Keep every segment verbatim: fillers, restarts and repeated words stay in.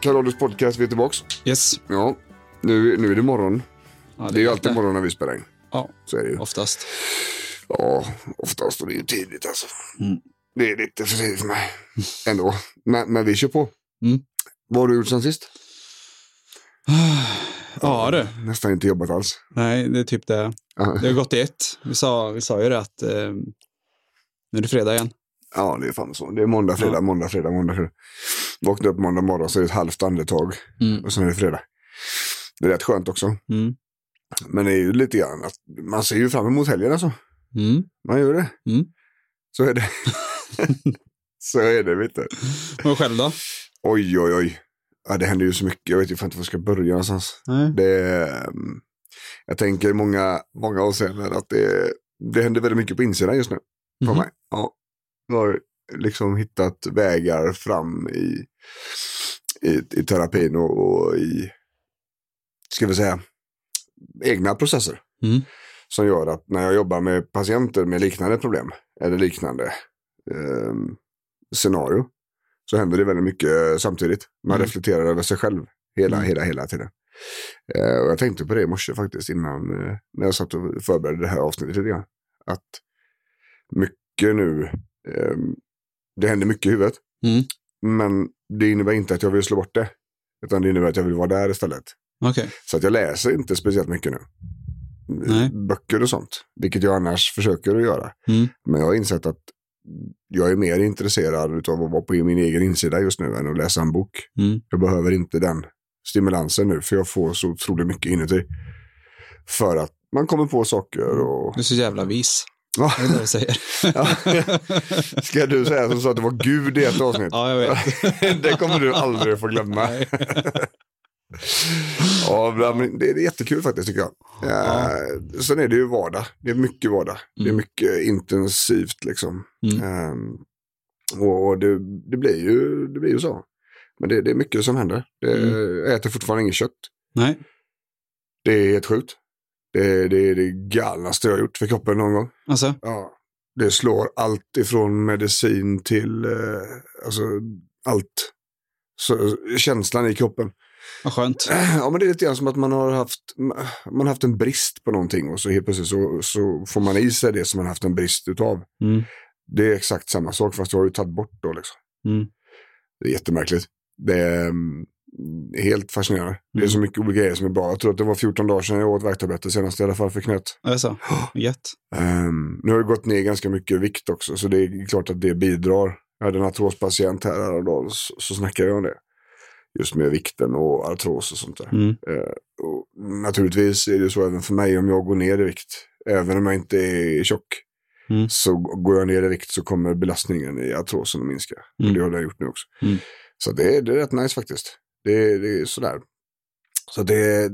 Karolos podcast, vi är tillbaka. Yes. Ja, nu, nu är det morgon. Ja, det, det är ju alltid det. Morgon när vi spelar in. Ja, så är det ju. Oftast. Ja, oftast och det är ju tidigt alltså. Mm. Det är lite för tidigt för mig ändå. Men, men vi kör på. Mm. Vad har du gjort sen sist? Ja, du. Nästan inte jobbat alls. Nej, det är typ det. Uh-huh. Det har gått i ett. Vi sa, vi sa ju det att eh, nu är det fredag igen. Ja, det är fan så. Det är måndag, fredag, ja. måndag, fredag, måndag, fredag. Vaknade upp måndag morgon så är det ett halvt andetag. Mm. Och sen är det fredag. Det är rätt skönt också. Mm. Men det är ju lite grann att man ser ju fram emot helgen alltså. Mm. Man gör det. Mm. Så är det. Så är det, vet du. Och själv då? Oj, oj, oj. Ja, det händer ju så mycket. Jag vet inte var jag ska börja någonstans. Nej. Det, jag tänker många, många av senare att det, det händer väldigt mycket på insidan just nu. På mm. mig. Ja. Har liksom hittat vägar fram i, i, i terapin och, och i, ska vi säga, egna processer. Mm. Som gör att när jag jobbar med patienter med liknande problem eller liknande eh, scenario så händer det väldigt mycket samtidigt. Man mm. reflekterar över sig själv hela, mm. hela, hela tiden. Eh, och jag tänkte på det i morse faktiskt innan eh, när jag satt och förberedde det här avsnittet lite grann. Att mycket nu det händer mycket i huvudet mm. men det innebär inte att jag vill slå bort det utan det innebär att jag vill vara där istället. Okay. Så att jag läser inte speciellt mycket nu. Nej. Böcker och sånt, vilket jag annars försöker att göra. Mm. Men jag har insett att jag är mer intresserad av att vara på min egen insida just nu än att läsa en bok. Mm. Jag behöver inte den stimulansen nu för jag får så otroligt mycket inuti för att man kommer på saker och... Det är så jävla vis. Ja. Det är det du säger. Ja. Ska du säga som så att det var Gud i ett avsnitt? Ja, jag vet. Det kommer du aldrig få glömma. Ja, men det är jättekul faktiskt tycker jag. Ja. Sen är det ju vardag. Det är mycket vardag. Mm. Det är mycket intensivt liksom. Mm. Och, och det, det, blir ju, det blir ju så. Men det, det är mycket som händer. Det, mm. Jag äter fortfarande inget kött. Nej. Det är helt sjukt. Det, det är det galnaste jag har gjort för kroppen någon gång. Alltså? Ja, det slår allt ifrån medicin till eh, alltså, allt. Så, känslan i kroppen. Vad skönt. Ja, men det är lite grann som att man har haft, man har haft en brist på någonting och så helt plötsligt så, så får man i sig det som man har haft en brist utav. Mm. Det är exakt samma sak fast jag har ju tagit bort då liksom. Mm. Det är jättemärkligt. Det är... helt fascinerande. Mm. Det är så mycket olika grejer som är bra. Jag tror att det var fjorton dagar sedan jag åt värktabletter senast i alla fall för knött. Alltså, gett. Um, nu har det gått ner ganska mycket vikt också så det är klart att det bidrar. Jag hade en artrospatient här och då så, så snackade jag om det. Just med vikten och artros och sånt där. Mm. Uh, och naturligtvis är det så även för mig om jag går ner i vikt. Även om jag inte är tjock mm. så går jag ner i vikt så kommer belastningen i artrosen att minska. Mm. Och det har jag gjort nu också. Mm. Så det, det är rätt nice faktiskt. Det, det är sådär. Så det,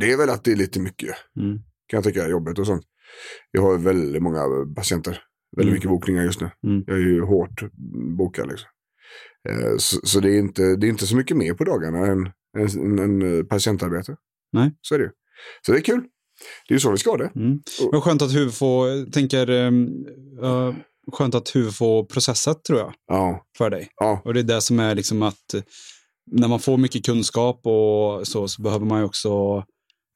det är väl att det är lite mycket. Mm. Kan jag tycka, jobbet och sånt. Jag har väldigt många patienter. Väldigt mm. mycket bokningar just nu. Mm. Jag är ju hårt bokad liksom. Eh, så så det, är inte, det är inte så mycket mer på dagarna än, än, än, än patientarbete. Nej. Så är det ju. Så det är kul. Det är ju så vi ska det. Mm. Men skönt att huvud får, tänker... Uh, skönt att huvud får processat tror jag. Ja. För dig. Ja. Och det är det som är liksom att... när man får mycket kunskap och så, så behöver man ju också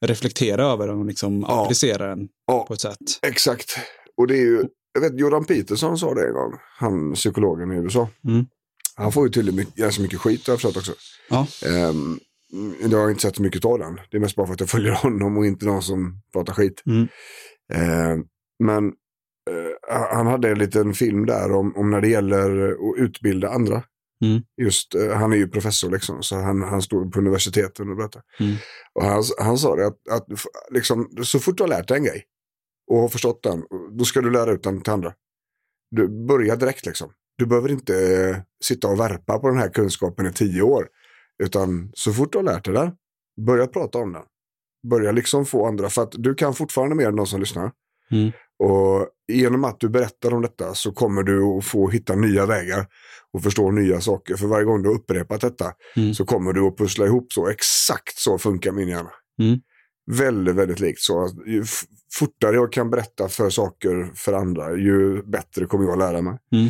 reflektera över den och liksom ja. applicera den ja. på ett sätt. Exakt. Och det är ju, jag vet, Jordan Peterson sa det en gång, han psykologen i U S A. Mm. Han får ju tydligt mycket, ganska mycket skit jag förstått också. Ja. Um, jag har inte sett mycket av den. Det är mest bara för att jag följer honom och inte någon som pratar skit. Mm. Um, men uh, han hade en liten film där om, om när det gäller att utbilda andra. Mm. Just, han är ju professor liksom, så han, han stod på universiteten och berättade. Mm. Och han, han sa det att, att liksom, så fort du har lärt dig en grej och har förstått den, då ska du lära ut den till andra. Du börjar direkt liksom. Du behöver inte eh, sitta och värpa på den här kunskapen i tio år, utan så fort du har lärt dig den, börja prata om den. Börja liksom få andra, för att du kan fortfarande mer än någon som lyssnar. Mm. Och genom att du berättar om detta så kommer du att få hitta nya vägar och förstå nya saker. För varje gång du har upprepat detta mm. så kommer du att pussla ihop så. Exakt så funkar min hjärna. Mm. Väldigt, väldigt likt så. Ju fortare jag kan berätta för saker för andra, ju bättre kommer jag att lära mig. Mm.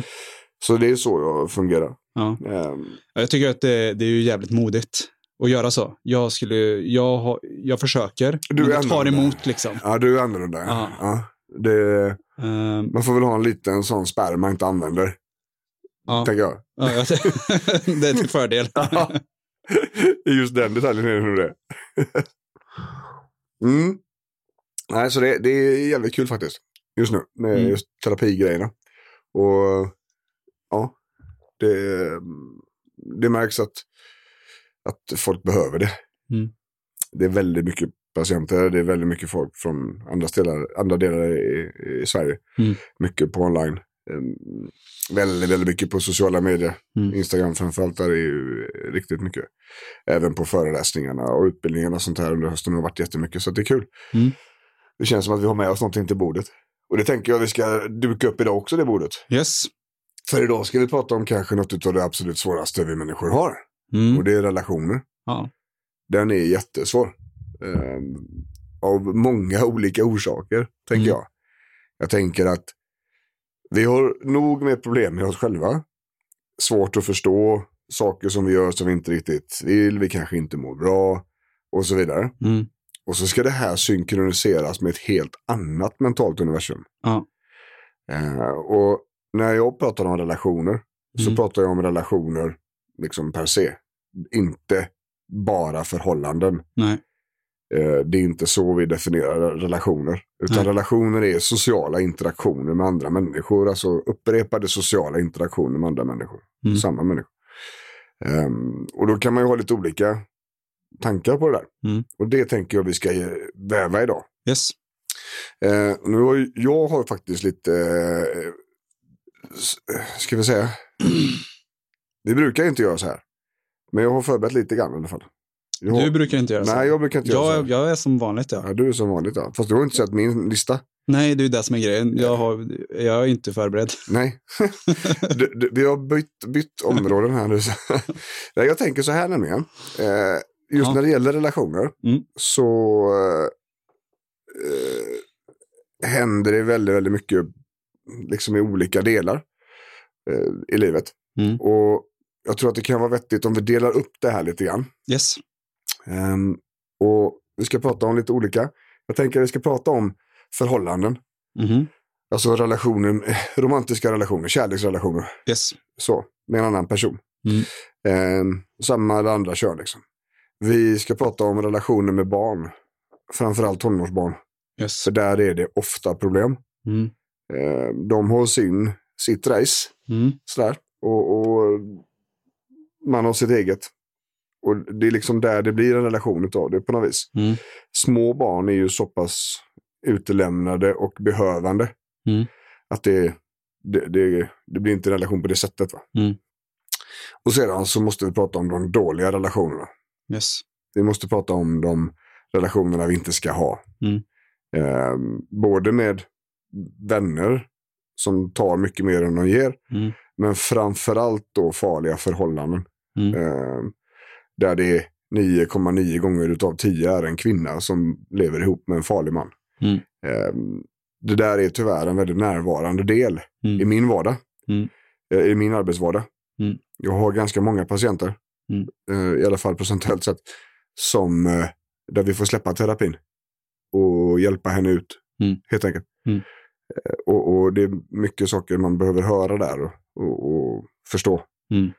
Så det är så jag fungerar. Ja. Um. Jag tycker att det, det är ju jävligt modigt att göra så. Jag skulle, jag, har, jag försöker, du men jag tar emot liksom. Ja, du är annorlunda. Ja. Ja. Det, um, man får väl ha en liten sån spärr man inte använder. Ja. Tänker jag. Ja, jag t- det är till fördel. Ja. Just den detaljen är hur det är. Mm. Nej, så det, det är jävligt kul faktiskt. Just nu, med mm. just terapigrejerna. Och ja, det, det märks att att folk behöver det. Mm. Det är väldigt mycket patienter, det är väldigt mycket folk från andra delar, andra delar i, i Sverige. Mm. Mycket på online. Väldigt, väldigt mycket på sociala medier. Mm. Instagram framförallt, där är ju riktigt mycket. Även på föreläsningarna och utbildningarna och sånt här under hösten har varit jättemycket, så det är kul. Mm. Det känns som att vi har med oss någonting till bordet. Och det tänker jag vi ska duka upp idag också, det bordet. Yes. För idag ska vi prata om kanske något av det absolut svåraste vi människor har. Mm. Och det är relationer. Ja. Den är jättesvår. Eh, av många olika orsaker, tänker mm. jag. Jag tänker att vi har nog med problem med oss själva. Svårt att förstå saker som vi gör som vi inte riktigt vill. Vi kanske inte mår bra och så vidare. Mm. Och så ska det här synkroniseras med ett helt annat mentalt universum. Ja. Eh, och när jag pratar om relationer mm. så pratar jag om relationer liksom per se. Inte bara förhållanden. Nej. Det är inte så vi definierar relationer. Utan nej. Relationer är sociala interaktioner med andra människor. Alltså upprepade sociala interaktioner med andra människor. Mm. Samma människor. Um, och då kan man ju ha lite olika tankar på det där. Mm. Och det tänker jag vi ska väva idag. Yes. Uh, nu har, jag har faktiskt lite... Uh, ska vi säga... Vi brukar inte göra så här. Men jag har förberett lite grann i alla fall. Jag... Du brukar inte göra så här. Nej, jag brukar inte jag, göra så här. Jag är som vanligt, ja. Ja, du är som vanligt, ja. Fast du har inte sett min lista. Nej, det är ju det som är grejen. Jag, har... jag är inte förberedd. Nej. du, du, vi har bytt, bytt områden här nu. Jag tänker så här nämligen. Just ja. När det gäller relationer mm. så äh, händer det väldigt, väldigt mycket liksom i olika delar äh, i livet. Mm. Och jag tror att det kan vara vettigt om vi delar upp det här lite grann. Yes. Um, och vi ska prata om lite olika. Jag tänker att vi ska prata om förhållanden. Mm-hmm. Alltså relationen, romantiska relationer, kärleksrelationer. Yes. Så, med en annan person. Mm. Um, samma eller andra kön liksom. Vi ska prata om relationer med barn. Framförallt tonårsbarn. Yes. För där är det ofta problem. Mm. Um, de har sin, sitt race. Mm. Sådär. Och, och man har sitt eget. Och det är liksom där det blir en relation utav det på något vis. Mm. Små barn är ju så pass utelämnade och behövande mm. att det, det, det, det blir inte en relation på det sättet, va? Mm. Och sedan så måste vi prata om de dåliga relationerna. Yes. Vi måste prata om de relationerna vi inte ska ha. Mm. Eh, både med vänner som tar mycket mer än de ger. Mm. Men framförallt då farliga förhållanden. Mm. Eh, där det är nio komma nio gånger utav tio är en kvinna som lever ihop med en farlig man. Mm. Eh, det där är tyvärr en väldigt närvarande del mm. i min vardag. Mm. Eh, I min arbetsvardag. Mm. Jag har ganska många patienter. Mm. Eh, I alla fall procentuellt sett. Som, eh, där vi får släppa terapin. Och hjälpa henne ut. Mm. Helt enkelt. Mm. Eh, och, och det är mycket saker man behöver höra där. Och, och, och förstå. Mm.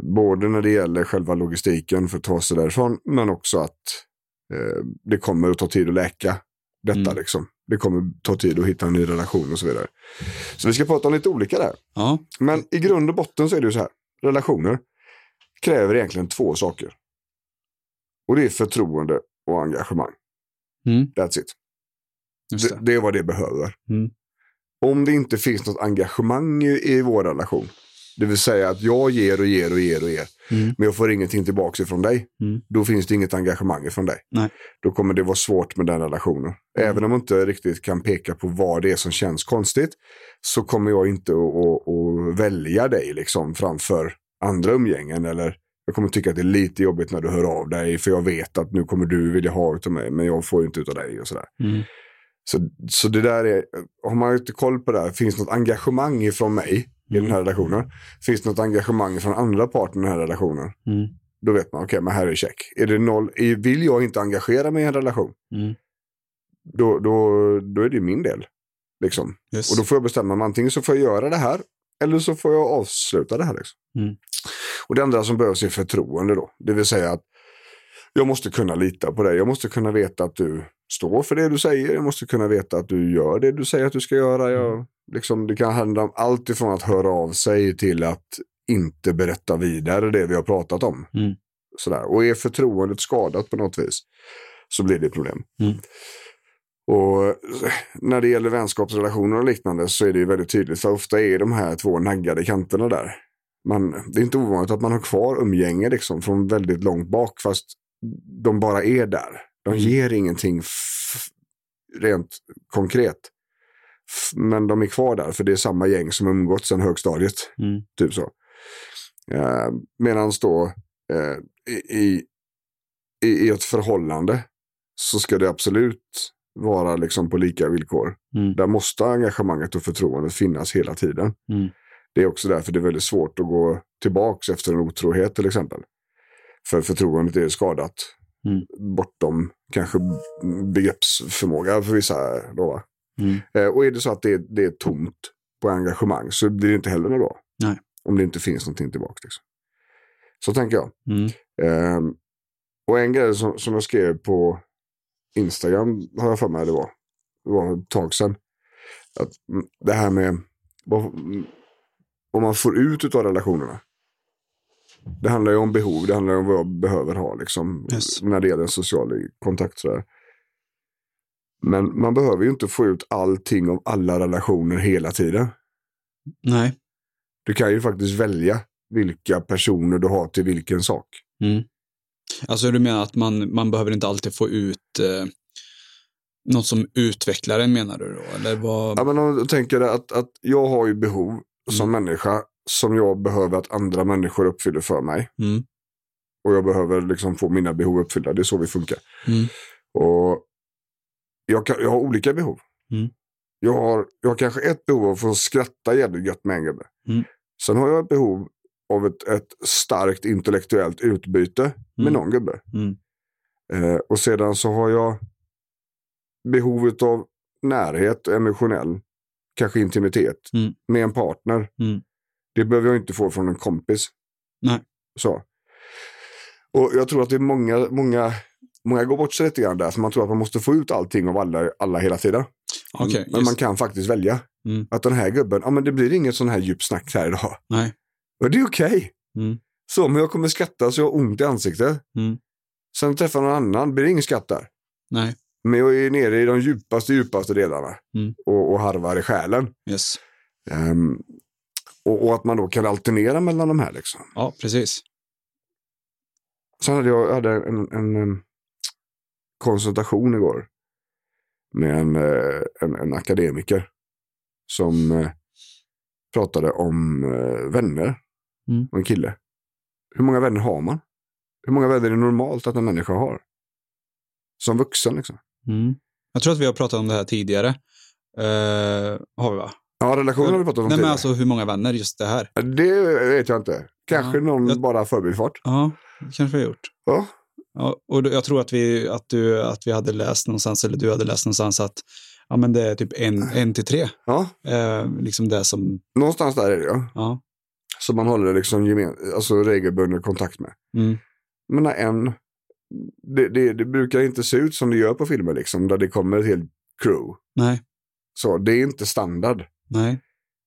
Både när det gäller själva logistiken för att ta sig därifrån, men också att eh, det kommer att ta tid att läka detta mm. liksom. Det kommer ta tid att hitta en ny relation och så vidare. Så vi ska prata om lite olika där. Ja. Men i grund och botten så är det ju så här. Relationer kräver egentligen två saker. Och det är förtroende och engagemang. Mm. That's it. Just det. Det, det är vad det behöver. Mm. Om det inte finns något engagemang i, i vår relation, det vill säga att jag ger och ger och ger och ger, mm. men jag får ingenting tillbaka ifrån dig, mm. då finns det inget engagemang ifrån dig. Nej. Då kommer det vara svårt med den relationen. Även mm. om man inte riktigt kan peka på vad det är som känns konstigt, så kommer jag inte att välja dig liksom framför andra umgängen, eller jag kommer tycka att det är lite jobbigt när du hör av dig, för jag vet att nu kommer du vilja ha ut av mig, men jag får ju inte ut av dig och sådär. Mm. Så, så det där är, har man inte koll på det här, finns något engagemang ifrån mig i den här relationen, finns det något engagemang från andra parten i den här relationen, mm. då vet man, okej, okay, men här är check. Är det noll, vill jag inte engagera mig i en relation, mm. då, då, då är det min del liksom. Yes. Och då får jag bestämma mig, antingen så får jag göra det här, eller så får jag avsluta det här liksom. Mm. Och det andra som behövs är förtroende då, det vill säga att jag måste kunna lita på dig, jag måste kunna veta att du står för det du säger, jag måste kunna veta att du gör det du säger att du ska göra. Jag, liksom, det kan handla om allt ifrån att höra av sig till att inte berätta vidare det vi har pratat om. Mm. Sådär. Och är förtroendet skadat på något vis, så blir det problem. Mm. Och när det gäller vänskapsrelationer och liknande, så är det väldigt tydligt, för ofta är de här två naggade kanterna där. Man, det är inte ovanligt att man har kvar umgänge liksom, från väldigt långt bak, fast de bara är där. De ger ingenting f- rent konkret. F- men de är kvar där, för det är samma gäng som umgått sedan högstadiet. Mm. Typ så. Eh, medans då eh, i, i, i ett förhållande så ska det absolut vara liksom på lika villkor. Mm. Där måste engagemanget och förtroendet finnas hela tiden. Mm. Det är också därför det är väldigt svårt att gå tillbaka efter en otrohet till exempel. För förtroendet är skadat. Mm. Bortom kanske begreppsförmåga för vissa då, va? Mm. Eh, och är det så att det är, det är tomt på engagemang, så blir det inte heller något bra. Nej. Om det inte finns någonting tillbaka liksom. Så tänker jag. Mm. Eh, och en grej som, som jag skrev på Instagram, har jag för mig det var, det var ett tag sedan, att det här med vad, vad man får ut utav relationerna. Det handlar ju om behov, det handlar om vad jag behöver ha liksom, yes. när det gäller en social kontakt. Sådär. Men man behöver ju inte få ut allting om alla relationer hela tiden. Nej. Du kan ju faktiskt välja vilka personer du har till vilken sak. Mm. Alltså du menar att man, man behöver inte alltid få ut eh, något som utvecklaren, menar du då? Eller vad... Ja, men jag tänker att, att jag har ju behov som mm. människa, som jag behöver att andra människor uppfyller för mig. Mm. Och jag behöver liksom få mina behov uppfyllda. Det är så vi funkar. Mm. Och jag, kan, jag har olika behov. Mm. Jag, har, jag har kanske ett behov av att få skratta jävligt gött med en gubbe. Mm. Sen har jag ett behov av ett, ett starkt intellektuellt utbyte mm. med någon gubbe. Mm. Eh, och sedan så har jag behovet av närhet, emotionell, kanske intimitet mm. med en partner. Mm. Det behöver jag inte få från en kompis. Nej. Så. Och jag tror att det är många, många, många går bort sig lite grann där. För man tror att man måste få ut allting av alla, alla hela tiden. Okay, men just. Man kan faktiskt välja. Mm. Att den här gubben, ja ah, men det blir inget sån här djupsnack här idag. Nej. Och det är okej. Okay. Mm. Så om jag kommer skratta så jag har ont i ansiktet. Mm. Sen träffar någon annan, blir det ingen skratt där. Nej. Men jag är nere i de djupaste, djupaste delarna. Mm. Och, och harvar i själen. Yes. Um, Och, och att man då kan alternera mellan de här liksom. Ja, precis. Sen hade jag hade en, en, en konsultation igår med en, en, en akademiker som pratade om vänner mm. och en kille. Hur många vänner har man? Hur många vänner är det normalt att en människa har? Som vuxen liksom. Mm. Jag tror att vi har pratat om det här tidigare. Uh, har vi va? Ja, relationer har vi pratat om. Nej, tidigare. Men alltså hur många vänner just det här? Det vet jag inte. Kanske ja, någon jag... bara förbifart. Ja, kanske vi har gjort. Ja. Ja, och jag tror att vi, att, du, att vi hade läst någonstans, eller du hade läst någonstans att ja, men det är typ en, en till tre. Ja. Eh, liksom det som... Någonstans där är det, ja. Ja. Så man håller liksom gemen... alltså, regelbunden kontakt med. Mm. Men när en... Det, det, det brukar inte se ut som det gör på filmer liksom, där det kommer ett helt crew. Nej. Så det är inte standard. Nej.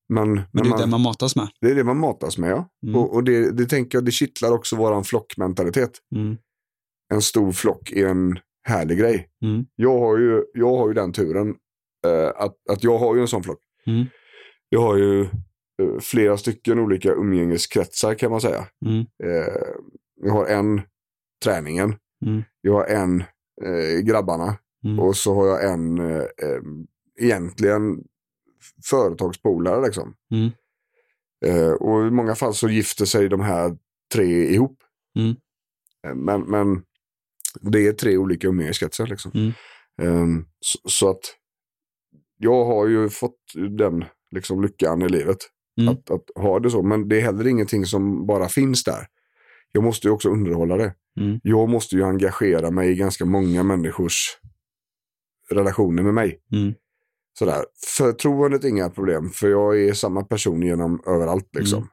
Man, men det är man, det man matas med. Det är det man matas med, ja. Mm. Och, och det, det tänker jag, det kittlar också våran flockmentalitet. Mm. En stor flock är en härlig grej. Mm. Jag, har ju, jag har ju den turen eh, att, att jag har ju en sån flock. Mm. Jag har ju eh, flera stycken olika umgängeskretsar, kan man säga. Mm. Eh, jag har en träningen. Mm. Jag har en eh, grabbarna. Mm. Och så har jag en eh, eh, egentligen företagspolare liksom. Mm. Eh, och i många fall så gifter sig de här tre ihop. Mm. Eh, men, men det är tre olika umgängeskretsar liksom. Mm. Eh, så, så att jag har ju fått den liksom lyckan i livet. Mm. Att, att ha det så. Men det är heller ingenting som bara finns där. Jag måste ju också underhålla det. Mm. Jag måste ju engagera mig i ganska många människors relationer med mig. Mm. Sådär. Förtroendet är inga problem, för jag är samma person genom överallt liksom.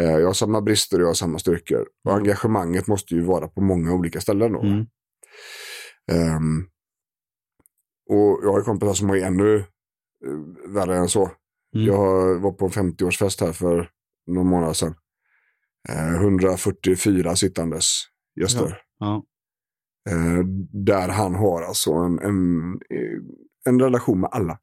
Mm. Jag har samma brister och jag har samma styrkor. Mm. Och engagemanget måste ju vara på många olika ställen då. Mm. Um, och jag har kompisar som är ännu värre än så. Mm. Jag var på en femtioårsfest här för några månader sedan. Uh, hundrafyrtiofyra sittandes gäster. Ja. Ja. Uh, där han har alltså en, en, en relation med alla.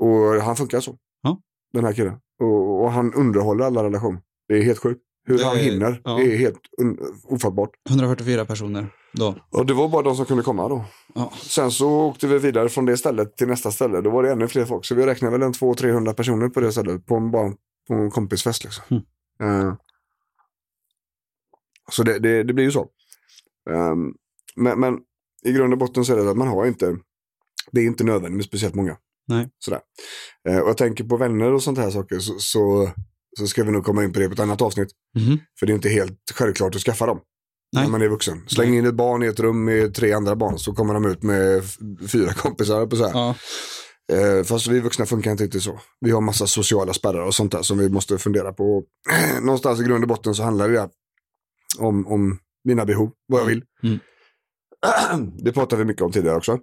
Och han funkar så. Ja. Den här killen. Och, och han underhåller alla relationer. Det är helt sjukt. Hur det, han hinner, ja. Det är helt un- ofattbart. hundrafyrtiofyra personer då. Och det var bara de som kunde komma då. Ja. Sen så åkte vi vidare från det stället till nästa ställe. Då var det ännu fler folk. Så vi räknade väl en tvåhundra till trehundra personer på det stället. På en, barn, på en kompisfest liksom. Mm. Uh, så det, det, det blir ju så. Um, men, men i grund och botten så är det att man har inte, det är inte nödvändigt med speciellt många. Nej. Sådär. Uh, och jag tänker på vänner och sånt här saker, så, så, så ska vi nog komma in på det på ett annat avsnitt. Mm-hmm. För det är inte helt självklart att skaffa dem. Nej. När man är vuxen. Släng Nej. In ett barn i ett rum med tre andra barn, så kommer de ut med f- fyra kompisar på så här. Ja. Eh, fast vi vuxna funkar inte riktigt så. Vi har massa sociala spärrar och sånt där som vi måste fundera på. Någonstans i grund och botten så handlar det om, om mina behov, vad jag vill. Mm. Det pratade vi mycket om tidigare också.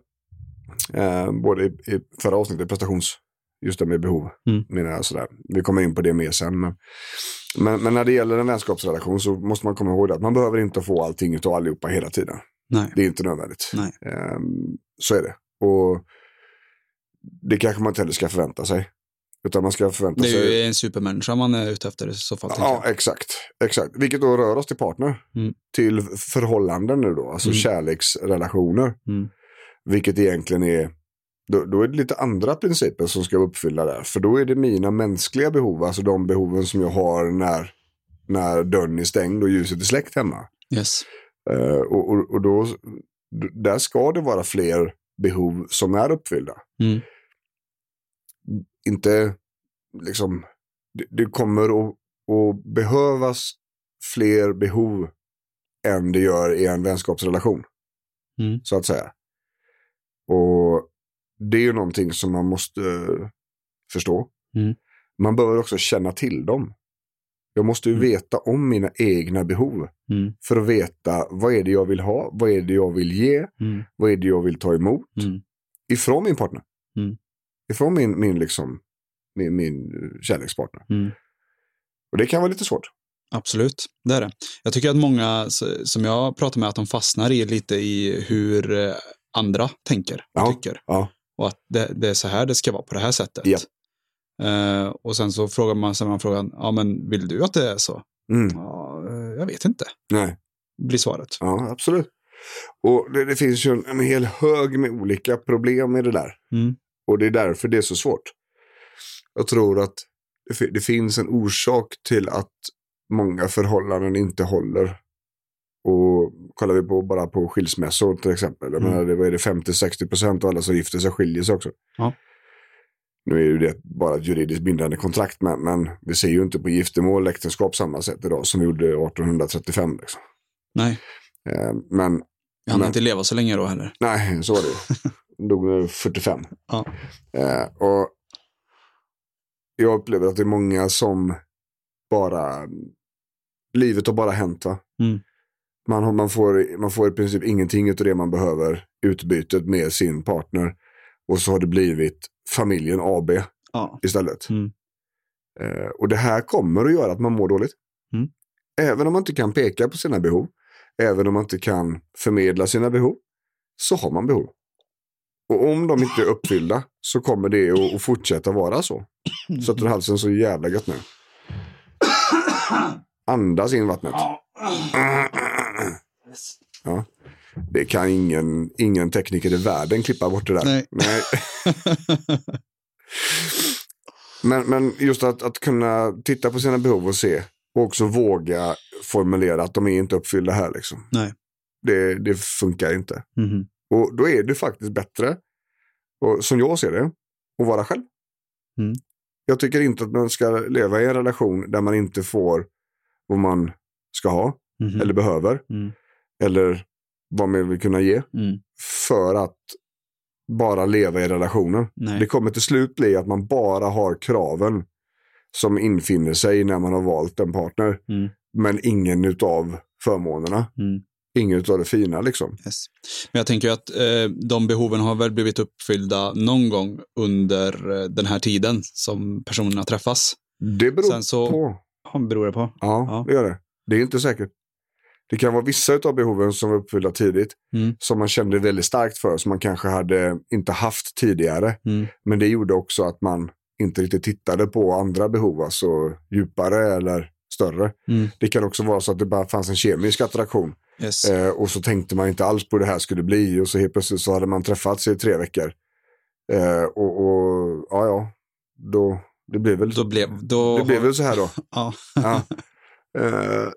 Eh, både i, i förra avsnittet, prestations, just det med behov. Mm. Mina, sådär. Vi kommer in på det mer sen. Men, men, men när det gäller en vänskapsrelation så måste man komma ihåg att man behöver inte få allting utav allihopa hela tiden. Nej. Det är inte nödvändigt. Nej. Eh, så är det. Och det kanske man inte heller ska förvänta sig. Utan man ska förvänta sig... Det är sig... ju en supermänniska man är ute efter i så fall. Ja, exakt, exakt. Vilket då rör oss till partner. Mm. Till förhållanden nu då. Alltså mm. kärleksrelationer. Mm. Vilket egentligen är... Då, då är det lite andra principer som ska uppfylla där. För då är det mina mänskliga behov. Alltså de behoven som jag har när, när dörren är stängd och ljuset är släckt hemma. Yes. Uh, och, och, och då... Där ska det vara fler... behov som är uppfyllda. Mm. Inte liksom det, det kommer att, att behövas fler behov än det gör i en vänskapsrelation. Mm. Så att säga. Och det är ju någonting som man måste uh, förstå. Mm. Man behöver också känna till dem. Jag måste ju mm. veta om mina egna behov. Mm. För att veta vad är det jag vill ha. Vad är det jag vill ge. Mm. Vad är det jag vill ta emot. Mm. Ifrån min partner. Mm. Ifrån min, min, liksom, min, min kärlekspartner. Mm. Och det kan vara lite svårt. Absolut, det är det. Jag tycker att många som jag pratar med att de fastnar i lite i hur andra tänker. Ja, tycker. Ja. Och att det, det är så här det ska vara på det här sättet. Ja. Uh, och sen så frågar man sig frågan, ja men vill du att det är så? Mm. Ja, jag vet inte. Nej. Blir svaret. Ja, absolut. Och det, det finns ju en, en hel hög med olika problem i det där. Mm. Och det är därför det är så svårt. Jag tror att det, det finns en orsak till att många förhållanden inte håller. Och kollar vi på bara på skilsmässor till exempel. Jag mm. menar, det, vad är det, femtio till sextio procent av alla som gifter sig skiljer sig också. Ja. Nu är ju det bara ett juridiskt bindande kontrakt, men, men vi ser ju inte på giftermål och äktenskap samma sätt idag som vi gjorde arton trettiofem. Liksom. Nej. Eh, men... Jag hann men, inte leva så länge då heller. Nej, så var det. Dog fyrtiofem. Ja. Eh, och jag upplever att det är många som bara... Livet har bara hänt, va? Mm. Man, man, får, man får i princip ingenting av det man behöver, utbytet med sin partner. Och så har det blivit familjen A B. ja. istället. Mm. Eh, och det här kommer att göra att man mår dåligt. Mm. Även om man inte kan peka på sina behov, även om man inte kan förmedla sina behov, så har man behov. Och om de inte är uppfyllda så kommer det att, att fortsätta vara så. Så att den halsen så jävla gött nu. Andas in vattnet. Ja. Det kan ingen, ingen tekniker i världen klippa bort det där. Nej. Nej. Men, men just att, att kunna titta på sina behov och se. Och också våga formulera att de är inte uppfyllda här liksom. Nej. Det, det funkar inte. Mm-hmm. Och då är det faktiskt bättre, och som jag ser det, att vara själv. Mm. Jag tycker inte att man ska leva i en relation där man inte får vad man ska ha, mm-hmm. eller behöver, mm. eller vad man vill kunna ge, mm. för att bara leva i relationen. Nej. Det kommer till slut bli att man bara har kraven som infinner sig när man har valt en partner, mm. men ingen utav förmånerna. Mm. Inget av det fina liksom. Yes. Men jag tänker ju att eh, de behoven har väl blivit uppfyllda någon gång under eh, den här tiden som personerna träffas. Det beror Sen så, på. Ja, beror det på. Ja, ja, det gör det. Det är inte säkert. Det kan vara vissa av behoven som var uppfyllda tidigt, mm. som man kände väldigt starkt för, som man kanske hade inte haft tidigare. Mm. Men det gjorde också att man inte riktigt tittade på andra behov, alltså djupare eller större. Mm. Det kan också vara så att det bara fanns en kemisk attraktion. Yes. Eh, och så tänkte man inte alls på det här skulle bli, och så helt plötsligt så hade man träffats i tre veckor. Eh, och, och ja, ja. Då, det blev väl, då blev, då... Det blev väl så här då. ja. ja. Eh,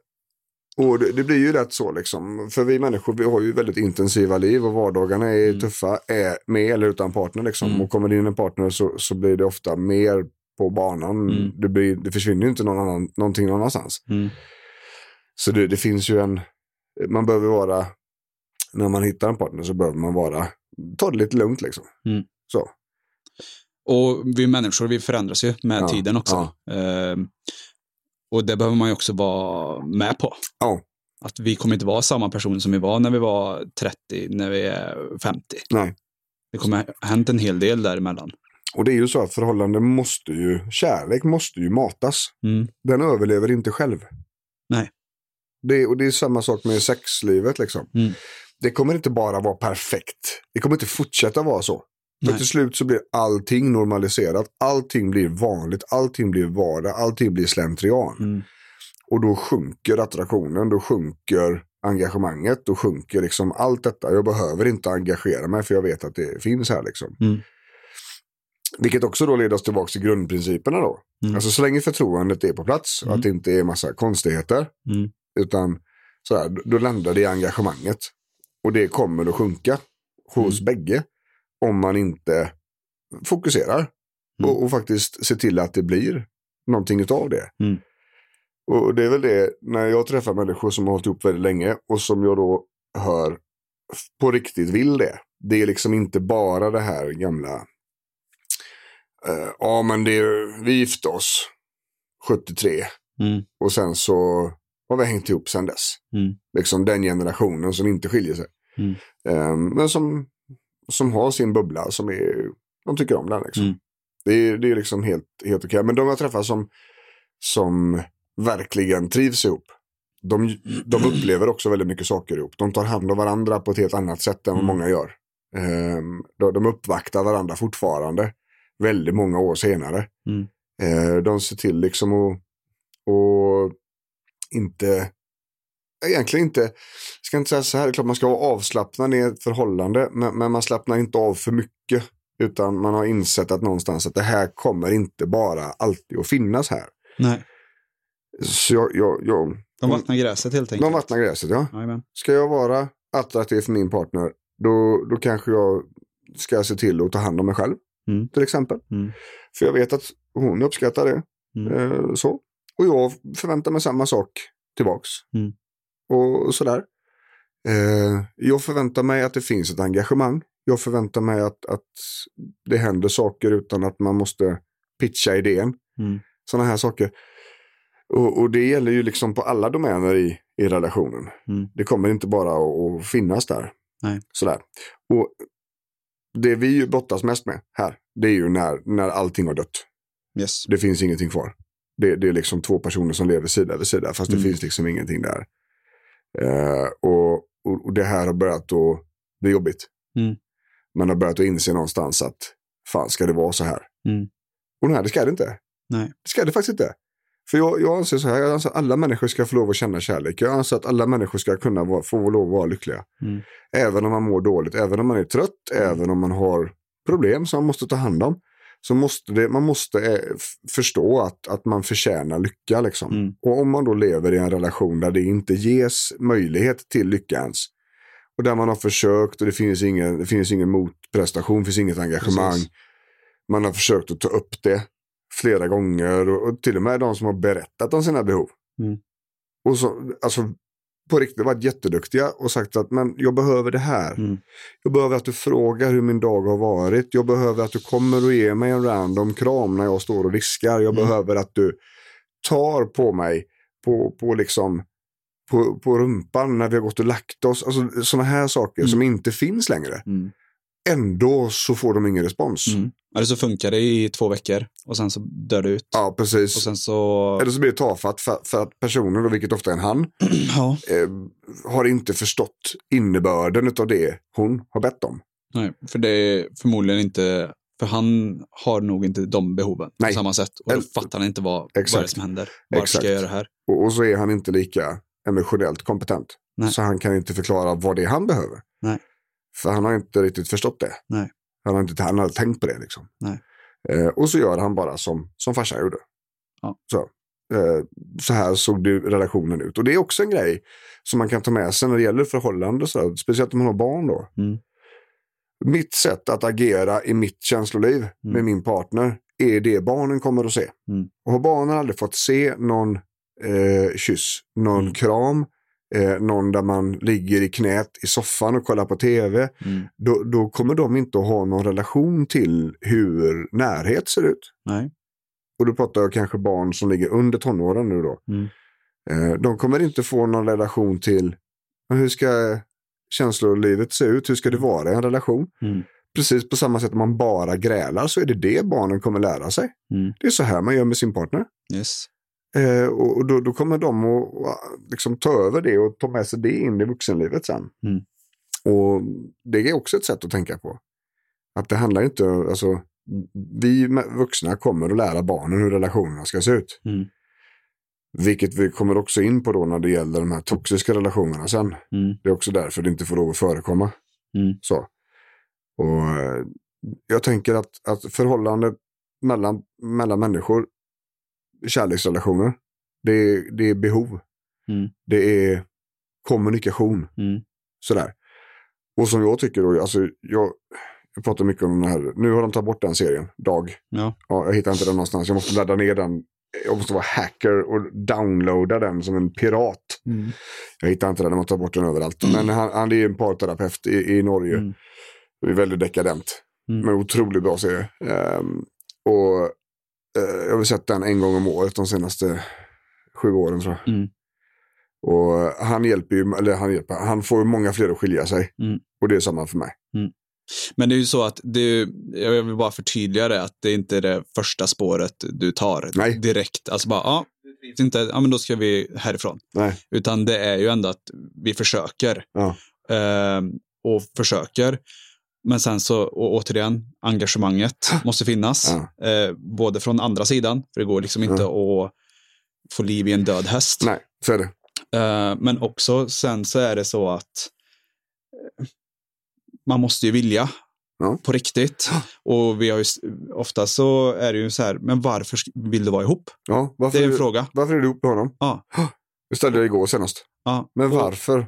och det, det blir ju rätt så liksom. För vi människor, vi har ju väldigt intensiva liv, och vardagarna är mm. tuffa, är med eller utan partner liksom. Mm. Och kommer det in en partner så, så blir det ofta mer på banan. Mm. Det, blir, det försvinner ju inte någon annan, någonting någon annanstans. Mm. Så det, det finns ju en... Man behöver vara, när man hittar en partner så behöver man vara, ta det lite lugnt liksom. Mm. Så. Och vi människor, vi förändras ju med ja, tiden också. Ja. Ehm, och det behöver man ju också vara med på. Ja. Att vi kommer inte vara samma person som vi var när vi var trettio, när vi är femtio. Nej. Det kommer hänt en hel del däremellan. Och det är ju så att förhållanden måste ju, kärlek måste ju matas. Mm. Den överlever inte själv. Nej. Det, och det är samma sak med sexlivet liksom. Mm. Det kommer inte bara vara perfekt. Det kommer inte fortsätta vara så. För till slut så blir allting normaliserat. Allting blir vanligt. Allting blir vardag. Allting blir slentrian. Mm. Och då sjunker attraktionen. Då sjunker engagemanget. Då sjunker liksom allt detta. Jag behöver inte engagera mig för jag vet att det finns här liksom. Mm. Vilket också då leder oss tillbaka till grundprinciperna då. Mm. Alltså så länge förtroendet är på plats. Mm. Att det inte är massa konstigheter. Mm. Utan så här, då landar det i engagemanget. Och det kommer att sjunka hos mm. bägge om man inte fokuserar. Mm. Och, och faktiskt ser till att det blir någonting utav det. Mm. Och det är väl det, när jag träffar människor som har hållit ihop väldigt länge och som jag då hör på riktigt vill det. Det är liksom inte bara det här gamla uh, ja men det är, vi gifte oss sjuttiotre mm. och sen så har vi hängt ihop sedan dess. Mm. Liksom den generationen som inte skiljer sig. Mm. Um, men som, som har sin bubbla. Som är, de tycker om den liksom. Mm. Det är, det är liksom helt, helt okej. Men de jag träffar som, som verkligen trivs ihop. De, de upplever också väldigt mycket saker ihop. De tar hand om varandra på ett helt annat sätt än vad mm. många gör. Um, de, de uppvaktar varandra fortfarande. Väldigt många år senare. Mm. Uh, de ser till liksom att... att inte, egentligen inte, ska inte säga så här, det är klart man ska vara avslappnad i ett förhållande, men, men man slappnar inte av för mycket, utan man har insett att någonstans att det här kommer inte bara alltid att finnas här. Nej. Så jag, jag, jag de vattnar gräset helt enkelt. De vattnar gräset, ja. Amen. Ska jag vara attraktiv för min partner, då, då kanske jag ska se till att ta hand om mig själv, mm. till exempel. Mm. För jag vet att hon uppskattar det. Mm. Eh, så. Och jag förväntar mig samma sak tillbaks. Mm. Och sådär. Eh, jag förväntar mig att det finns ett engagemang. Jag förväntar mig att, att det händer saker utan att man måste pitcha idén. Mm. Sådana här saker. Och, och det gäller ju liksom på alla domäner i, i relationen. Mm. Det kommer inte bara att, att finnas där. Nej. Sådär. Och det vi ju brottas mest med här, det är ju när, när allting har dött. Yes. Det finns ingenting kvar. Det, det är liksom två personer som lever sida vid sida, fast det mm. finns liksom ingenting där. Uh, och, och, och det här har börjat att bli jobbigt. Mm. Man har börjat att inse någonstans att fan, ska det vara så här? Mm. Och nej, det ska det inte. Nej. Det ska det faktiskt inte. För jag, jag anser så här, jag anser att alla människor ska få lov att känna kärlek. Jag anser att alla människor ska kunna vara, få lov att vara lyckliga. Mm. Även om man mår dåligt, även om man är trött, mm. även om man har problem som man måste ta hand om. Så måste det, man måste eh, förstå att, att man förtjänar lycka. Liksom. Mm. Och om man då lever i en relation där det inte ges möjlighet till lycka ens. Och där man har försökt och det finns ingen, det finns ingen motprestation, det finns inget engagemang. Precis. Man har försökt att ta upp det flera gånger. Och, och till och med de som har berättat om sina behov. Mm. Och så, alltså, på riktigt varit jätteduktiga och sagt att men jag behöver det här. Mm. Jag behöver att du frågar hur min dag har varit. Jag behöver att du kommer och ger mig en random kram när jag står och diskar. Jag mm. behöver att du tar på mig på, på liksom på, på rumpan när vi har gått och lagt oss. Alltså sådana här saker mm. som inte finns längre. Mm. Ändå så får de ingen respons. Mm. Eller så funkar det i två veckor och sen så dör det ut. Ja, precis. Och sen så... Eller så blir det tafatt för, för att personen, vilket ofta är en han, ja. eh, har inte förstått innebörden av det hon har bett om. Nej, för det är förmodligen inte... För han har nog inte de behoven Nej. På samma sätt. Och då fattar han inte vad, vad det är som händer. Varför ska jag göra det här? Och, och så är han inte lika emotionellt kompetent. Nej. Så han kan inte förklara vad det är han behöver. Nej. För han har inte riktigt förstått det. Nej. Han har inte han har tänkt på det liksom. Nej. Eh, och så gör han bara som, som farsan gjorde. Ja. Så, eh, så här såg det relationen ut. Och det är också en grej som man kan ta med sig när det gäller förhållande. Så här, speciellt om man har barn då. Mm. Mitt sätt att agera i mitt känsloliv mm. med min partner är det barnen kommer att se. Mm. Och har barnen aldrig fått se någon eh, kyss, någon mm. kram. Eh, någon där man ligger i knät i soffan och kollar på tv mm. då, då kommer de inte att ha någon relation till hur närhet ser ut. Nej. Och då pratar jag kanske barn som ligger under tonåren nu då mm. eh, de kommer inte få någon relation till hur ska känslolivet se ut, hur ska det vara i en relation mm. precis på samma sätt om man bara grälar så är det det barnen kommer lära sig mm. det är så här man gör med sin partner. Yes. Eh, och då, då kommer de att liksom, ta över det och ta med sig det in i vuxenlivet sen. Mm. Och det är också ett sätt att tänka på. Att det handlar inte, alltså, vi vuxna kommer att lära barnen hur relationerna ska se ut. Mm. Vilket vi kommer också in på då när det gäller de här toxiska relationerna sen. Mm. Det är också därför det inte får lov att förekomma. Mm. Så. Och eh, jag tänker att, att förhållandet mellan, mellan människor kärleksrelationer. Det är, det är behov. Mm. Det är kommunikation. Mm. Sådär. Och som jag tycker då, alltså jag, jag pratar mycket om den här, nu har de tagit bort den serien, Dag. Ja. Ja, jag hittar inte den någonstans, jag måste ladda ner den. Jag måste vara hacker och downloada den som en pirat. Mm. Jag hittar inte den, de har tagit bort den överallt. Mm. Men han, han är ju en parterapeut i, i Norge. Mm. Det är väldigt dekadent. Mm. Men otroligt bra serie. Um, och jag har sett den en gång om året de senaste sju åren tror jag. Mm. Och han hjälper ju, eller han hjälper, han får ju många fler att skilja sig. Mm. Och det är samma för mig. Mm. Men det är ju så att det, jag vill bara förtydliga det, att det inte är det första spåret du tar. Nej. Direkt. Alltså bara, ja, inte, ja men då ska vi härifrån. Nej. Utan det är ju ändå att vi försöker. Ja. Eh, och försöker. Men sen så, och återigen, engagemanget måste finnas. Ja. Eh, både från andra sidan, för det går liksom inte ja. Att få liv i en död häst. Nej, så är det. Eh, men också sen så är det så att man måste ju vilja ja. På riktigt. Och vi har ju, ofta så är det ju så här, men varför vill du vara ihop? Ja, varför det är en du, fråga. Varför är du ihop med honom? Ja. Jag ställde det igår senast. Ja. Men varför?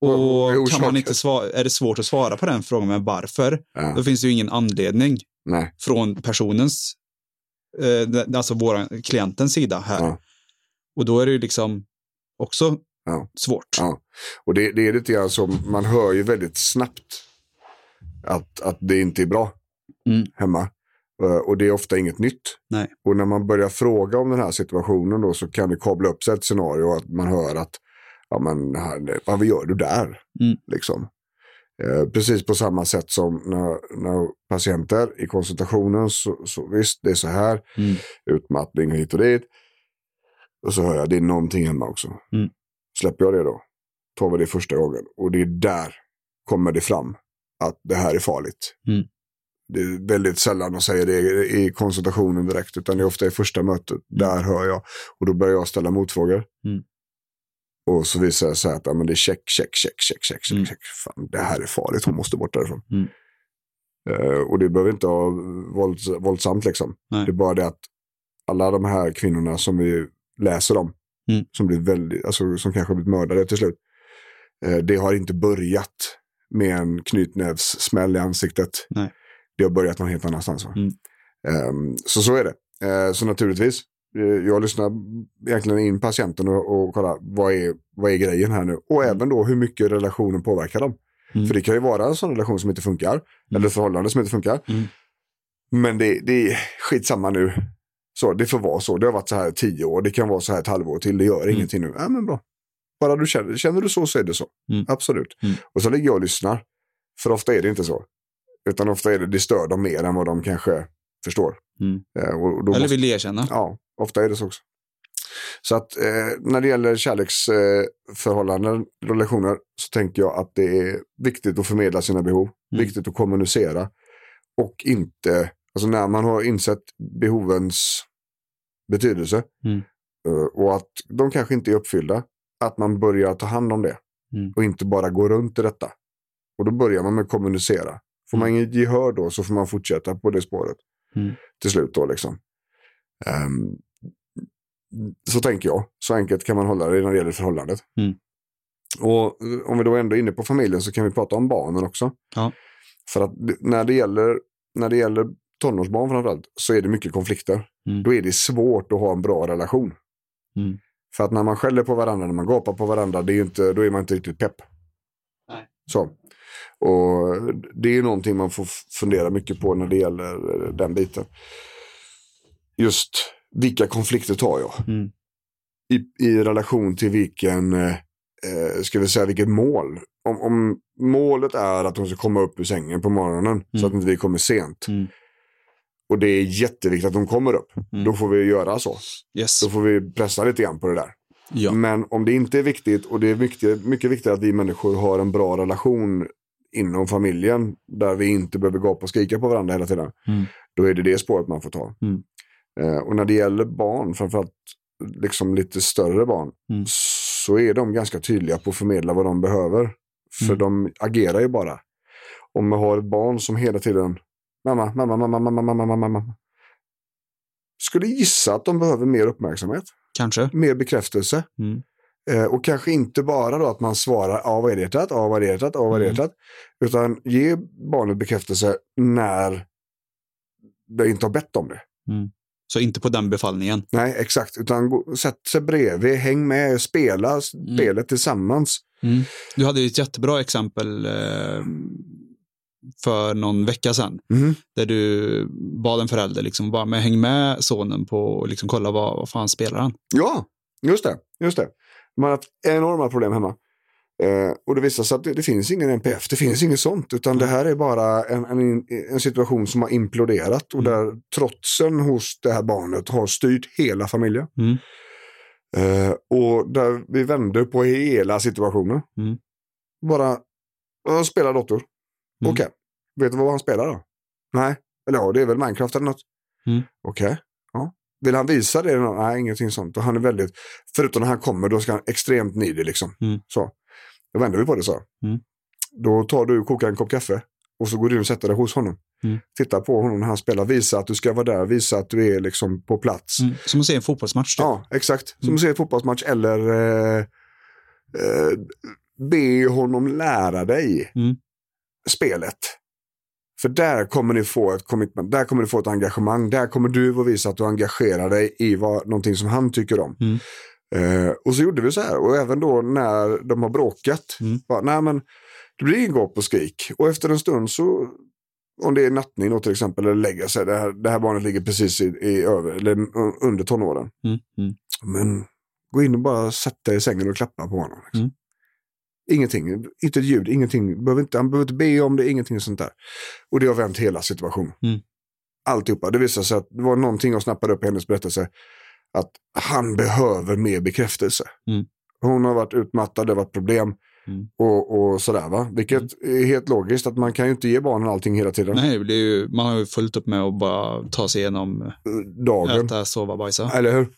Och kan man inte svara, är det svårt att svara på den frågan med varför, ja. Då finns det ju ingen anledning Nej. Från personens, eh, alltså vår, klientens sida här. Ja. Och då är det ju liksom också ja. Svårt. Ja. Och det, det är lite grann som, man hör ju väldigt snabbt att, att det inte är bra mm. hemma. Och det är ofta inget nytt. Nej. Och när man börjar fråga om den här situationen då, så kan det kabla upp sig ett scenario att man hör att ja, men vad gör du där? Mm. Liksom. Eh, precis på samma sätt som när, när patienter i konsultationen så, så visst, det är så här mm. utmattning hit och dit, och så hör jag det är någonting hemma också. Mm. Släpper jag det då? Tar vi det första gången? Och det är där kommer det fram att det här är farligt. Mm. Det är väldigt sällan att säga det i konsultationen direkt, utan det är ofta i första mötet. Där hör jag, och då börjar jag ställa motfrågor. Mm. Och så visar jag så här att ja, men det är check, check, check, check, check, check, mm. check. Fan, det här är farligt, hon måste bort därifrån. Mm. Uh, och det behöver inte vara vålds, våldsamt liksom. Nej. Det är bara det att alla de här kvinnorna som vi läser om, mm. som blir väldigt, alltså, som kanske har blivit mördade till slut, uh, det har inte börjat med en knytnävssmäll i ansiktet. Nej. Det har börjat någon helt annanstans. Mm. Um, så så är det. Uh, så naturligtvis, uh, jag lyssnar egentligen in patienten och, och kollar vad är, vad är grejen här nu. Och mm. även då hur mycket relationen påverkar dem. Mm. För det kan ju vara en sån relation som inte funkar. Mm. Eller förhållande som inte funkar. Mm. Men det, det är skitsamma nu. Så, det får vara så. Det har varit så här tio år. Det kan vara så här ett halvår till. Det gör mm. ingenting nu. Ja, men bra. Bara du känner, känner du så, så är det så. Mm. Absolut. Mm. Och så ligger jag och lyssnar. För ofta är det inte så. Utan ofta är det, det stör dem mer än vad de kanske förstår. Mm. Eh, och då Eller måste, vill erkänna. Ja, ofta är det så också. Så att eh, när det gäller kärleksförhållanden, eh, relationer, så tänker jag att det är viktigt att förmedla sina behov. Mm. Viktigt att kommunicera. Och inte, alltså när man har insett behovens betydelse mm. eh, och att de kanske inte är uppfyllda, att man börjar ta hand om det. Mm. Och inte bara gå runt i detta. Och då börjar man med att kommunicera. Får man inget gehör då, så får man fortsätta på det spåret mm. till slut då liksom. Um, så tänker jag. Så enkelt kan man hålla det när det gäller förhållandet. Mm. Och om vi då ändå är inne på familjen, så kan vi prata om barnen också. Ja. För att när det gäller, när det gäller tonårsbarn framförallt, så är det mycket konflikter. Mm. Då är det svårt att ha en bra relation. Mm. För att när man skäller på varandra, när man gapar på varandra, det är ju inte, då är man inte riktigt pepp. Nej. Så. Och det är någonting man får fundera mycket på när det gäller den biten. Just vilka konflikter tar jag? Mm. I, i relation till vilken, eh, ska vi säga, vilket mål. Om, om målet är att de ska komma upp ur sängen på morgonen mm. så att inte vi kommer sent. Mm. Och det är jätteviktigt att de kommer upp. Mm. Då får vi göra så. Yes. Då får vi pressa lite grann på det där. Ja. Men om det inte är viktigt, och det är viktigt, mycket viktigt att vi människor har en bra relation inom familjen, där vi inte behöver gapa och skrika på varandra hela tiden. Mm. Då är det det spåret man får ta. Mm. Eh, och när det gäller barn, framförallt liksom lite större barn, mm. så är de ganska tydliga på att förmedla vad de behöver. För mm. de agerar ju bara. Om man har ett barn som hela tiden mamma, mamma, mamma, mamma, mamma, mamma, mamma. Skulle gissa att de behöver mer uppmärksamhet. Kanske. Mer bekräftelse. Mm. Eh, och kanske inte bara då att man svarar ja, vad är det att, ja, vad är det att, ja, vad är det att, utan ge barnet bekräftelse när det inte har bett om det. Mm. Så inte på den befallningen. Nej, exakt. Utan gå, sätt sig bredvid, häng med, spela spelet mm. tillsammans. Mm. Du hade ju ett jättebra exempel eh, för någon vecka sedan. Mm. Där du bad en förälder liksom, bara med, häng med sonen på och liksom, kolla vad, vad fan spelar han. Ja, just det, just det. Man har haft enorma problem hemma. Eh, och det visar sig att det, det finns ingen N P F. Det finns inget sånt. Utan mm. det här är bara en, en, en situation som har imploderat. Och mm. där trotsen hos det här barnet har styrt hela familjen. Mm. Eh, och där vi vänder på hela situationen. Mm. Bara, jag spelar dator. Mm. Okej. Okay. Vet du vad han spelar då? Nej. Eller ja, det är väl Minecraft eller något. Mm. Okej. Okay. Ja. Vill han visa det? Nej, ingenting sånt. Och han är väldigt, förutom när han kommer, då ska han extremt nidig liksom. Mm. Så. Då vänder vi på det så. Mm. Då tar du och kokar en kopp kaffe. Och så går du och sätter dig hos honom. Mm. Titta på honom när han spelar. Visa att du ska vara där. Visa att du är liksom på plats. Mm. Som att se en fotbollsmatch. Då. Ja, exakt. Som mm. att se en fotbollsmatch. Eller eh, eh, be honom lära dig mm. spelet. För där kommer ni få ett commitment, där kommer du få ett engagemang, där kommer du att visa att du engagerar dig i vad, någonting som han tycker om. Mm. Eh, och så gjorde vi så här, och även då när de har bråkat, mm. bara, nej men det blir ingen gap och skrik. Och efter en stund så, om det är nattning då till exempel, eller lägga sig, det här, det här barnet ligger precis i, i över, eller under tonåren. Mm. Mm. Men gå in och bara sätta i sängen och klappa på honom. Liksom. Mm. Ingenting, inte ett ljud, ingenting. Behöver inte, han behöver inte be om det, ingenting sånt där. Och det har vänt hela situationen. Mm. Alltihopa. Det visade sig att det var någonting jag snappade upp i hennes berättelse. Att han behöver mer bekräftelse. Mm. Hon har varit utmattad, det har varit problem. Mm. Och, och sådär va. Vilket mm. är helt logiskt att man kan ju inte ge barnen allting hela tiden. Nej, det är ju, man har ju fullt upp med att bara ta sig igenom dagen. Äta, sova, bajsa. Eller hur?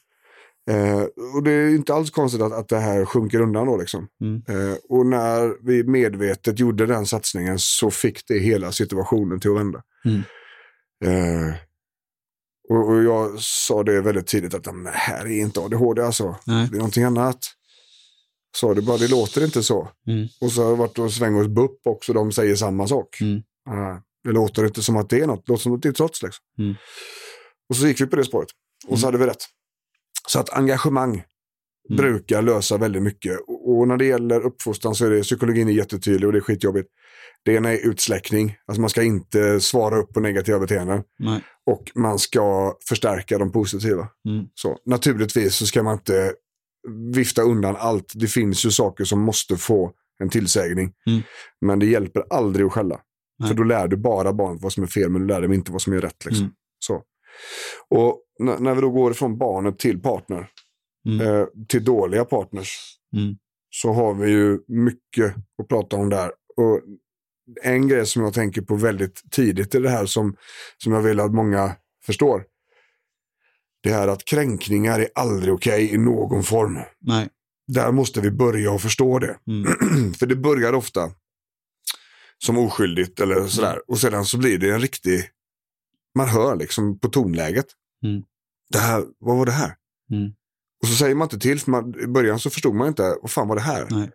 Eh, och det är inte alls konstigt att, att det här sjunker undan då liksom. Mm. Eh, och när vi medvetet gjorde den satsningen så fick det hela situationen till att vända. Mm. Eh, och, och jag sa det väldigt tidigt att det här är inte A D H D alltså. Nej. Det är någonting annat. Så det bara, det låter inte så. Mm. Och så har jag varit och svängt hos B U P också, de säger samma sak. Mm. Eh, det låter inte som att det är något, det låter som att det är trots liksom. Mm. Och så gick vi på det spåret. Och mm. så hade vi rätt. Så att engagemang mm. brukar lösa väldigt mycket. Och när det gäller uppfostran så är det, psykologin är jättetydlig och det är skitjobbigt. Det ena är utsläckning. Alltså man ska inte svara upp på negativa beteenden. Nej. Och man ska förstärka de positiva. Mm. Så naturligtvis så ska man inte vifta undan allt. Det finns ju saker som måste få en tillsägning. Mm. Men det hjälper aldrig att skälla. Nej. För då lär du bara barnet vad som är fel, men du lär dem inte vad som är rätt liksom. Mm. Så. Och n- när vi då går från barnet till partner, mm. eh, till dåliga partners, mm. så har vi ju mycket att prata om där. Och en grej som jag tänker på väldigt tidigt är det här som, som jag vill att många förstår. Det här att kränkningar är aldrig okej i någon form. Nej. Där måste vi börja och förstå det. Mm. För det börjar ofta som oskyldigt eller sådär. Mm. Och sedan så blir det en riktig... Man hör liksom på tonläget. Mm. Det här, vad var det här? Mm. Och så säger man inte till. För man, i början så förstod man inte. Vad fan var det här? Nej.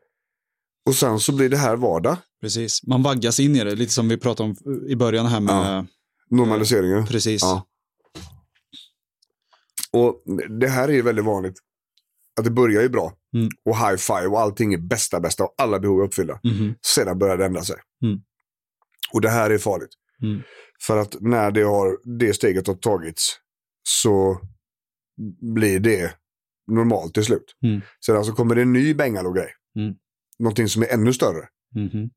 Och sen så blir det här vardag. Precis. Man vaggas in i det. Lite som vi pratade om i början här med... Ja. Normaliseringen. Precis. Ja. Och det här är ju väldigt vanligt. Att det börjar ju bra. Mm. Och high five och allting är bästa, bästa. Och alla behov är uppfyllda. Mm. Sedan börjar det ändra sig. Mm. Och det här är farligt. Mm. För att när det, har, det steget har tagits så blir det normalt till slut. Mm. Sen alltså kommer det en ny Bengalo-grej. Mm. Någonting som är ännu större. Mm.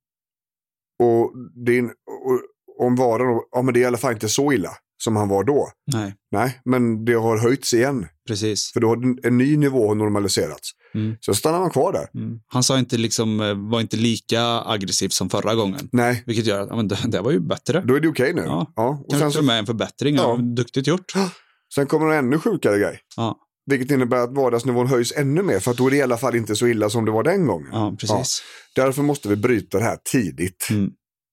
Och, din, och om varan, ja men det är i alla fall inte så illa som han var då. Nej. Nej, men det har höjts igen. Precis. För då har en ny nivå normaliserats. Mm. Så stannar man kvar där. Mm. Han sa inte liksom, var inte lika aggressiv som förra gången. Nej. Vilket gör att ja, men det, det var ju bättre. Då är det okej nu. Ja. Ja. Och kan sen du ta med en förbättring. Ja. Duktigt gjort. Sen kommer det en ännu sjukare grej. Ja. Vilket innebär att vardagsnivån höjs ännu mer. För att då är det i alla fall inte så illa som det var den gången. Ja, precis. Ja. Därför måste vi bryta det här tidigt. Mm.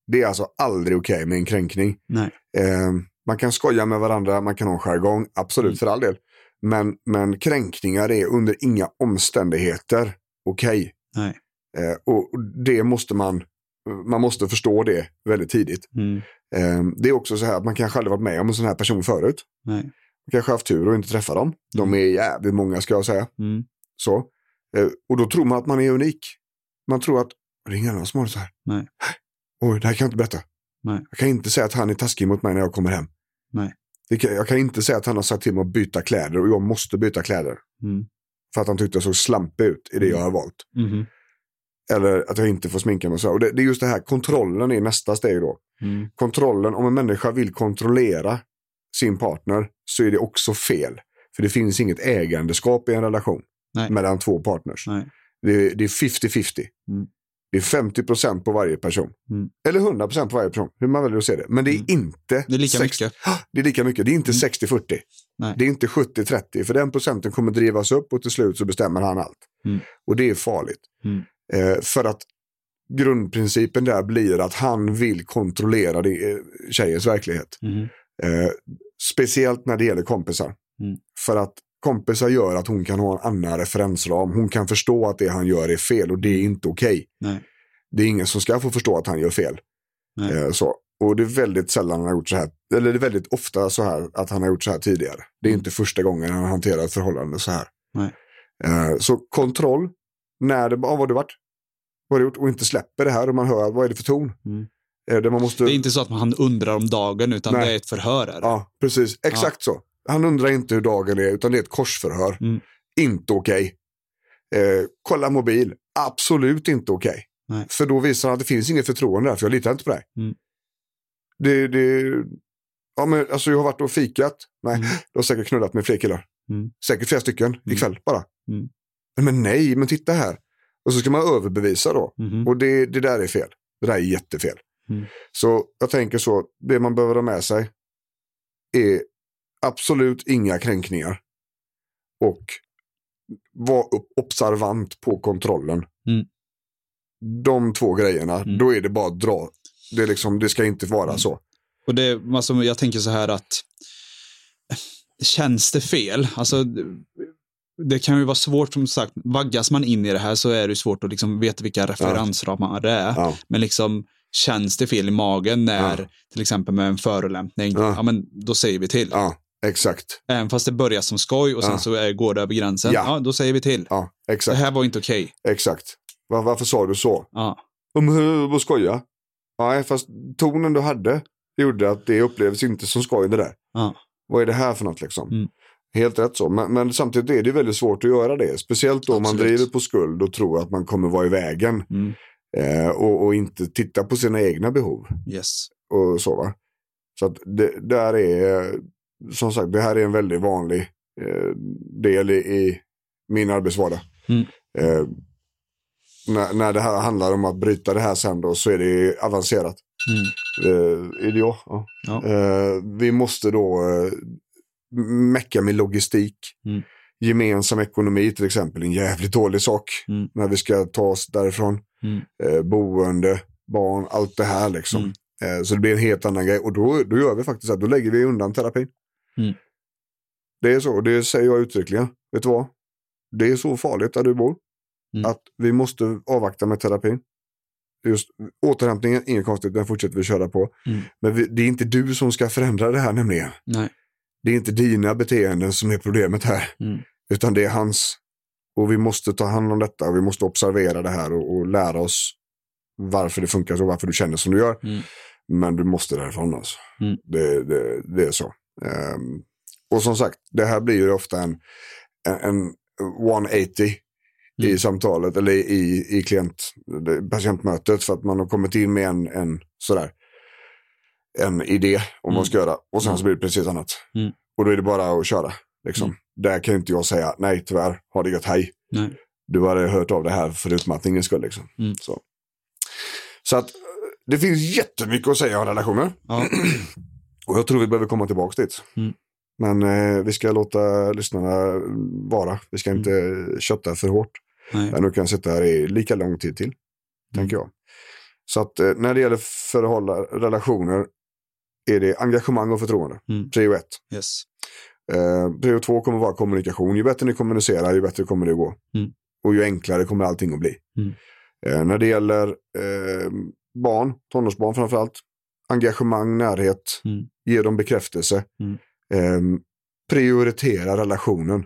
Det är alltså aldrig okej med en kränkning. Nej. Eh, man kan skoja med varandra. Man kan ha en jargong. Absolut, mm. för all del. Men, men kränkningar är under inga omständigheter okej. Nej. Eh, och det måste man, man måste förstå det väldigt tidigt. Mm. Eh, det är också så här att man kanske aldrig varit med om en sån här person förut. Nej. Man kanske haft tur och inte träffa dem. De mm. är jävligt många ska jag säga. Mm. Så. Eh, och då tror man att man är unik. Man tror att det är ingen annan som har det så här. Nej. Oj, det här kan jag inte berätta. Nej. Jag kan inte säga att han är taskig mot mig när jag kommer hem. Nej. Jag kan inte säga att han har sagt till mig att byta kläder och jag måste byta kläder. Mm. För att han tyckte jag såg slampig ut i det jag har valt. Mm. Eller att jag inte får sminka mig. Och det, det är just det här, kontrollen är nästa steg då. Mm. Kontrollen, om en människa vill kontrollera sin partner så är det också fel. För det finns inget ägandeskap i en relation. Nej. Mellan två partners. Nej. Det, det är femtio femtio. Mm. Det är femtio procent på varje person. Mm. Eller hundra procent på varje person. Hur man väljer att se det. Men det är mm. inte... Det är lika sextio mycket. Det är lika mycket. Det är inte mm. sextio fyrtio. Nej. Det är inte sjuttio trettio. För den procenten kommer drivas upp och till slut så bestämmer han allt. Mm. Och det är farligt. Mm. Eh, för att grundprincipen där blir att han vill kontrollera det, tjejens verklighet. Mm. Eh, speciellt när det gäller kompisar. Mm. För att kompisar gör att hon kan ha en annan referensram. Hon kan förstå att det han gör är fel och det är inte okej. Nej. Det är ingen som ska få förstå att han gör fel. Eh, så. Och det är väldigt sällan han har gjort så här. Eller det är väldigt ofta så här att han har gjort så här tidigare. Det är mm. inte första gången han hanterar ett förhållande så här. Nej. Eh, så kontroll. När det, ah, vad har du varit? Vad har du gjort? Och inte släpper det här och man hör, vad är det för ton? Mm. Eh, det, man måste... det är inte så att han undrar om dagen utan nej. Det är ett förhör. Ja, precis. Exakt ja. Så. Han undrar inte hur dagen är utan det är ett korsförhör. Mm. Inte okej. Okay. Eh, kolla mobil. Absolut inte okej. Nej. För då visar han att det finns inget förtroende där, för jag litar inte på dig. Mm. Det, det, ja, men alltså jag har varit och fikat. Nej, mm. jag har säkert knullat med fler killar. Mm. Säkert flera stycken mm. ikväll bara. Mm. Men nej, men titta här. Och så ska man överbevisa då. Mm. Och det, det där är fel. Det där är jättefel. Mm. Så jag tänker så, det man behöver ha med sig är absolut inga kränkningar. Och vara observant på kontrollen. Mm. De två grejerna, mm. då är det bara att dra. Det, är liksom, det ska inte vara mm. så. Och det, alltså, jag tänker så här att känns det fel? Alltså... Det kan ju vara svårt, som sagt, vaggas man in i det här så är det svårt att liksom veta vilka referensramar det är. Ja. Men liksom, känns det fel i magen när, ja. till exempel med en förolämpning, ja. ja men då säger vi till. Ja, exakt. Även fast det börjar som skoj och sen ja. så är, går det över gränsen, ja. ja då säger vi till. Ja, exakt. Det här var inte okej. Exakt. Var, varför sa du så? Ja. Om hur skoja? Nej, fast tonen du hade gjorde att det upplevs inte som skoj det där. Ja. Vad är det här för något liksom? Mm. Helt rätt så, men, men samtidigt är det väldigt svårt att göra det. Speciellt då Absolut. man driver på skuld och tror att man kommer vara i vägen. Mm. Eh, och, och inte titta på sina egna behov. Yes. Och så va. Så att det där är, som sagt, det här är en väldigt vanlig eh, del i, i min arbetsvardag. Mm. Eh, när, när det här handlar om att bryta det här sen då, så är det avancerat. Mm. Eh, är det jag? Ja. Ja. Eh, vi måste då... Eh, mäcka med logistik, mm. gemensam ekonomi till exempel, en jävligt dålig sak mm. när vi ska ta oss därifrån, mm. eh, boende, barn, allt det här liksom, mm. eh, så det blir en helt annan grej, och då, då gör vi faktiskt att då lägger vi undan terapin. Mm. Det är så, och det säger jag uttryckligen, vet du vad, det är så farligt där du bor, mm. att vi måste avvakta med terapin. Just återhämtningen, ingen konstigt, den fortsätter vi köra på, mm. men vi, det är inte du som ska förändra det här nämligen. Nej. Det är inte dina beteenden som är problemet här. Mm. Utan det är hans. Och vi måste ta hand om detta. Och vi måste observera det här. Och, och lära oss varför det funkar så. Varför du känner som du gör. Mm. Men du måste därifrån alltså. Mm. Det, det, det är så. Um, och som sagt. Det här blir ju ofta en, en, en one eighty mm. i samtalet. Eller i, i klient, patientmötet. För att man har kommit in med en, en sådär. en idé om vad mm. man ska göra, och sen så blir det precis annat. Mm. Och då är det bara att köra liksom. Mm. Där kan inte jag säga, nej tyvärr, har det gött, hej. Nej. Du hade hört av det här för utmattningens skull liksom. Mm. Så. så att det finns jättemycket att säga om relationer. Ja. Och jag tror vi behöver komma tillbaka dit. Mm. Men eh, vi ska låta lyssnarna vara. Vi ska inte mm. kötta för hårt. Nej. Nu kan sitta här i lika lång tid till, mm. tänker jag. Så att eh, när det gäller förhållanden, relationer, är det engagemang och förtroende. Mm. Prio ett. Yes. Eh, prio två kommer vara kommunikation. Ju bättre ni kommunicerar, ju bättre kommer det gå. Mm. Och ju enklare kommer allting att bli. Mm. Eh, när det gäller eh, barn, tonårsbarn framförallt, engagemang, närhet, mm. ge dem bekräftelse. Mm. Eh, prioritera relationen. Mm.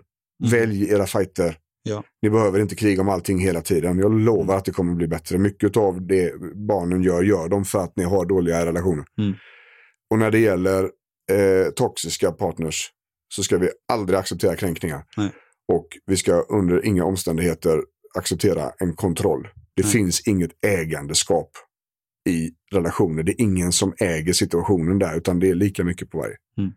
Välj era fighter. Ja. Ni behöver inte kriga om allting hela tiden. Jag lovar mm. att det kommer bli bättre. Mycket av det barnen gör, gör de för att ni har dåliga relationer. Mm. Och när det gäller eh, toxiska partners, så ska vi aldrig acceptera kränkningar. Nej. Och vi ska under inga omständigheter acceptera en kontroll. Det Nej. finns inget ägandeskap i relationer. Det är ingen som äger situationen där, utan det är lika mycket på varje. Mm.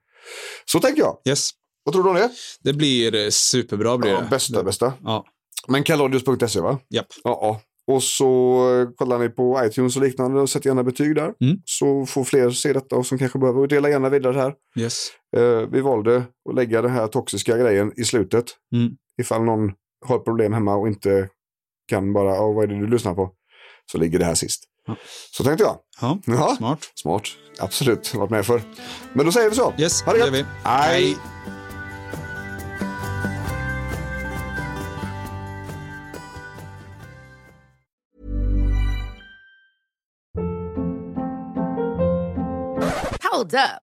Så tänker jag. Yes. Vad tror du om det? Det blir superbra. Blir ja, bästa, det. bästa. Ja. Men Calodius punkt se, va? Japp. Ja, ja. Och så kollar ni på iTunes och liknande och sätter gärna betyg där. Mm. Så får fler se detta och som kanske behöver dela gärna vidare här. Yes. Eh, vi valde att lägga den här toxiska grejen i slutet. Mm. Ifall någon har problem hemma och inte kan bara, oh, vad är det du lyssnar på? Så ligger det här sist. Ja. Så tänkte jag. Ja, ja. Smart. Smart, absolut. Varit med för. Men då säger vi så. Yes, ha det gör vi. Hej! Hold up.